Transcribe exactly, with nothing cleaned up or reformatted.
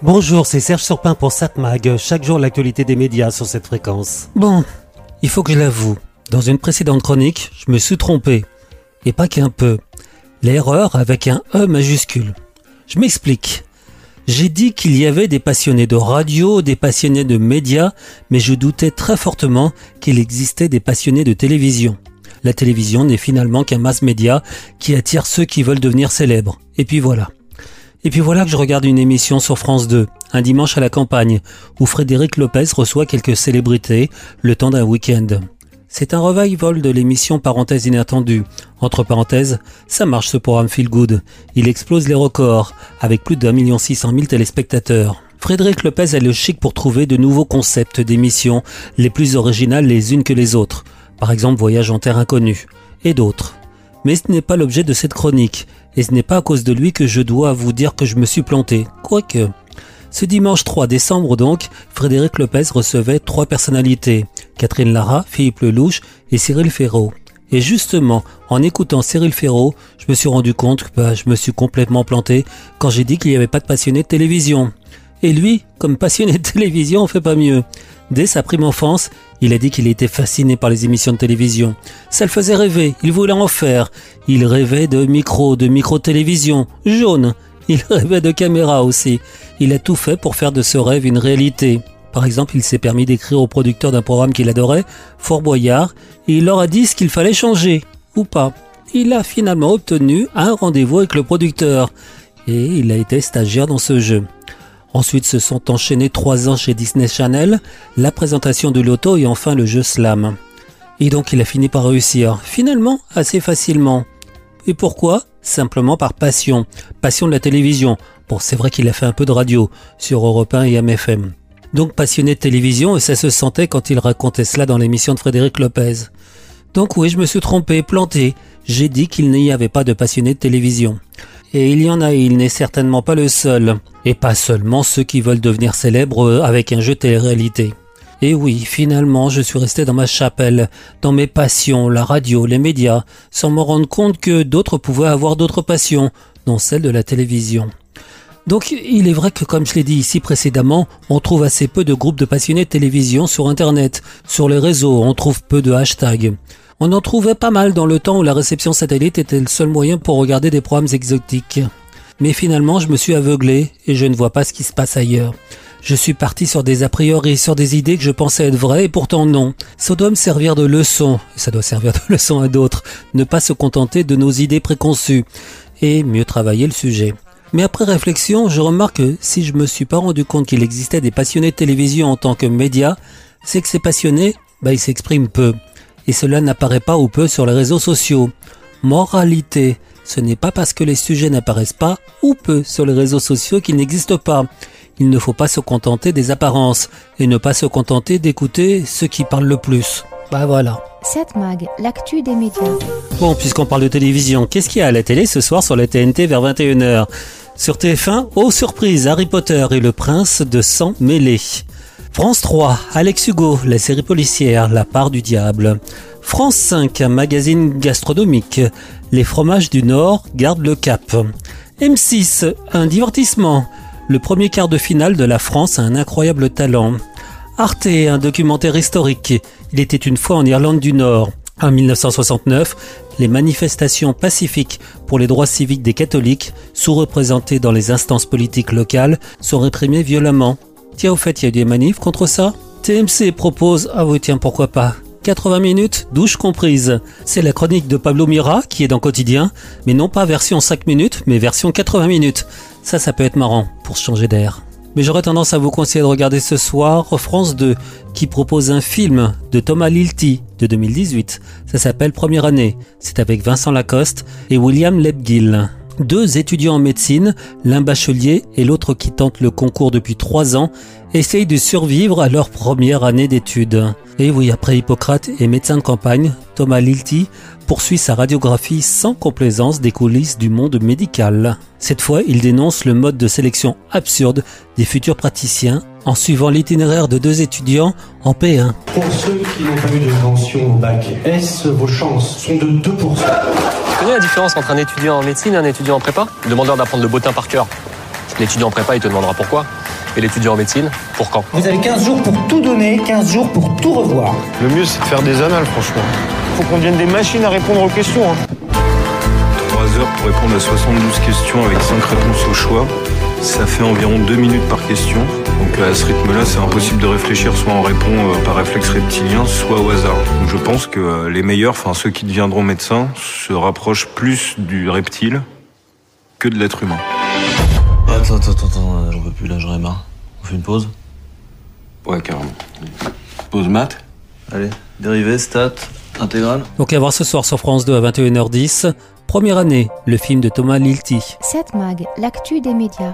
Bonjour, c'est Serge Surpin pour Satmag. Chaque jour, l'actualité des médias sur cette fréquence. Bon, il faut que je l'avoue. Dans une précédente chronique, je me suis trompé. Et pas qu'un peu. L'erreur avec un E majuscule. Je m'explique. J'ai dit qu'il y avait des passionnés de radio, des passionnés de médias, mais je doutais très fortement qu'il existait des passionnés de télévision. La télévision n'est finalement qu'un mass-média qui attire ceux qui veulent devenir célèbres. Et puis voilà. Et puis voilà que je regarde une émission sur France deux, un dimanche à la campagne, où Frédéric Lopez reçoit quelques célébrités le temps d'un week-end. C'est un revival de l'émission Parenthèse Inattendue. Entre parenthèses, ça marche ce programme Feel Good. Il explose les records, avec plus d'un million six cent mille téléspectateurs. Frédéric Lopez a le chic pour trouver de nouveaux concepts d'émissions, les plus originales les unes que les autres. Par exemple, Voyages en Terre Inconnue. Et d'autres. Mais ce n'est pas l'objet de cette chronique. Et ce n'est pas à cause de lui que je dois vous dire que je me suis planté. Quoique. Ce dimanche trois décembre donc, Frédéric Lopez recevait trois personnalités. Catherine Lara, Philippe Lelouch et Cyril Ferraud. Et justement, en écoutant Cyril Ferraud, je me suis rendu compte que bah, je me suis complètement planté quand j'ai dit qu'il n'y avait pas de passionné de télévision. Et lui, comme passionné de télévision, on fait pas mieux. Dès sa prime enfance, il a dit qu'il était fasciné par les émissions de télévision. Ça le faisait rêver, il voulait en faire. Il rêvait de micro, de micro-télévision, jaune. Il rêvait de caméra aussi. Il a tout fait pour faire de ce rêve une réalité. Par exemple, il s'est permis d'écrire au producteur d'un programme qu'il adorait, Fort Boyard, et il leur a dit ce qu'il fallait changer, ou pas. Il a finalement obtenu un rendez-vous avec le producteur. Et il a été stagiaire dans ce jeu. Ensuite se sont enchaînés trois ans chez Disney Channel, la présentation de l'auto et enfin le jeu Slam. Et donc il a fini par réussir, finalement assez facilement. Et pourquoi ? Simplement par passion, passion de la télévision. Bon, c'est vrai qu'il a fait un peu de radio, sur Europe un et M F M. Donc passionné de télévision, et ça se sentait quand il racontait cela dans l'émission de Frédéric Lopez. Donc oui, je me suis trompé, planté, j'ai dit qu'il n'y avait pas de passionné de télévision. Et il y en a, et il n'est certainement pas le seul. Et pas seulement ceux qui veulent devenir célèbres avec un jeu télé-réalité. Et oui, finalement, je suis resté dans ma chapelle, dans mes passions, la radio, les médias, sans me rendre compte que d'autres pouvaient avoir d'autres passions, dont celle de la télévision. Donc, il est vrai que, comme je l'ai dit ici précédemment, on trouve assez peu de groupes de passionnés de télévision sur Internet, sur les réseaux, on trouve peu de hashtags. On en trouvait pas mal dans le temps où la réception satellite était le seul moyen pour regarder des programmes exotiques. Mais finalement, je me suis aveuglé et je ne vois pas ce qui se passe ailleurs. Je suis parti sur des a priori, sur des idées que je pensais être vraies et pourtant non. Ça doit me servir de leçon, et ça doit servir de leçon à d'autres. Ne pas se contenter de nos idées préconçues et mieux travailler le sujet. Mais après réflexion, je remarque que si je me suis pas rendu compte qu'il existait des passionnés de télévision en tant que média, c'est que ces passionnés, bah, ils s'expriment peu. Et cela n'apparaît pas ou peu sur les réseaux sociaux. Moralité, ce n'est pas parce que les sujets n'apparaissent pas ou peu sur les réseaux sociaux qu'ils n'existent pas. Il ne faut pas se contenter des apparences et ne pas se contenter d'écouter ceux qui parlent le plus. Bah voilà. Satmag, l'actu des médias. Bon, puisqu'on parle de télévision, qu'est-ce qu'il y a à la télé ce soir sur la T N T vers vingt et une heures ? Sur T F un, oh surprise, Harry Potter et le prince de sang mêlé. France trois, Alex Hugo, la série policière, la part du diable. France cinq, un magazine gastronomique. Les fromages du Nord gardent le cap. M six, un divertissement. Le premier quart de finale de la France a un incroyable talent. Arte, un documentaire historique. Il était une fois en Irlande du Nord. En mille neuf cent soixante-neuf, les manifestations pacifiques pour les droits civiques des catholiques, sous-représentées dans les instances politiques locales, sont réprimées violemment. Tiens, au fait, il y a eu des manifs contre ça ? T M C propose, ah oui, tiens, pourquoi pas, quatre-vingts minutes, douche comprise. C'est la chronique de Pablo Mira, qui est dans Quotidien, mais non pas version cinq minutes, mais version quatre-vingts minutes. Ça, ça peut être marrant, pour changer d'air. Mais j'aurais tendance à vous conseiller de regarder ce soir France deux, qui propose un film de Thomas Lilti, de deux mille dix-huit. Ça s'appelle Première année. C'est avec Vincent Lacoste et William Leblanc-Guil. Deux étudiants en médecine, l'un bachelier et l'autre qui tente le concours depuis trois ans, essayent de survivre à leur première année d'études. Et oui, après Hippocrate et médecin de campagne, Thomas Lilti poursuit sa radiographie sans complaisance des coulisses du monde médical. Cette fois, il dénonce le mode de sélection absurde des futurs praticiens en suivant l'itinéraire de deux étudiants en P un. Pour ceux qui n'ont pas eu de mention au bac S, vos chances sont de deux pour cent. Vous connaissez la différence entre un étudiant en médecine et un étudiant en prépa ? Le demandeur d'apprendre le bottin par cœur. L'étudiant en prépa, il te demandera pourquoi. et l'étudiant en médecine. Pour quand? Vous avez quinze jours pour tout donner, quinze jours pour tout revoir. Le mieux, c'est de faire des annales, franchement. Faut qu'on devienne des machines à répondre aux questions. Hein. trois heures pour répondre à soixante-douze questions avec cinq réponses au choix. Ça fait environ deux minutes par question. Donc à ce rythme-là, c'est impossible de réfléchir, soit on répond euh, par réflexe reptilien, soit au hasard. Donc je pense que euh, les meilleurs, enfin ceux qui deviendront médecins, se rapprochent plus du reptile que de l'être humain. Attends, attends, attends, j'en peux plus, là, j'en ai marre. On fait une pause? Ouais, carrément. Pause maths? Allez, dérivé, stat, intégrale. Donc à voir ce soir sur France deux à vingt et une heures dix. Première année, le film de Thomas Lilti. Satmag, l'actu des médias.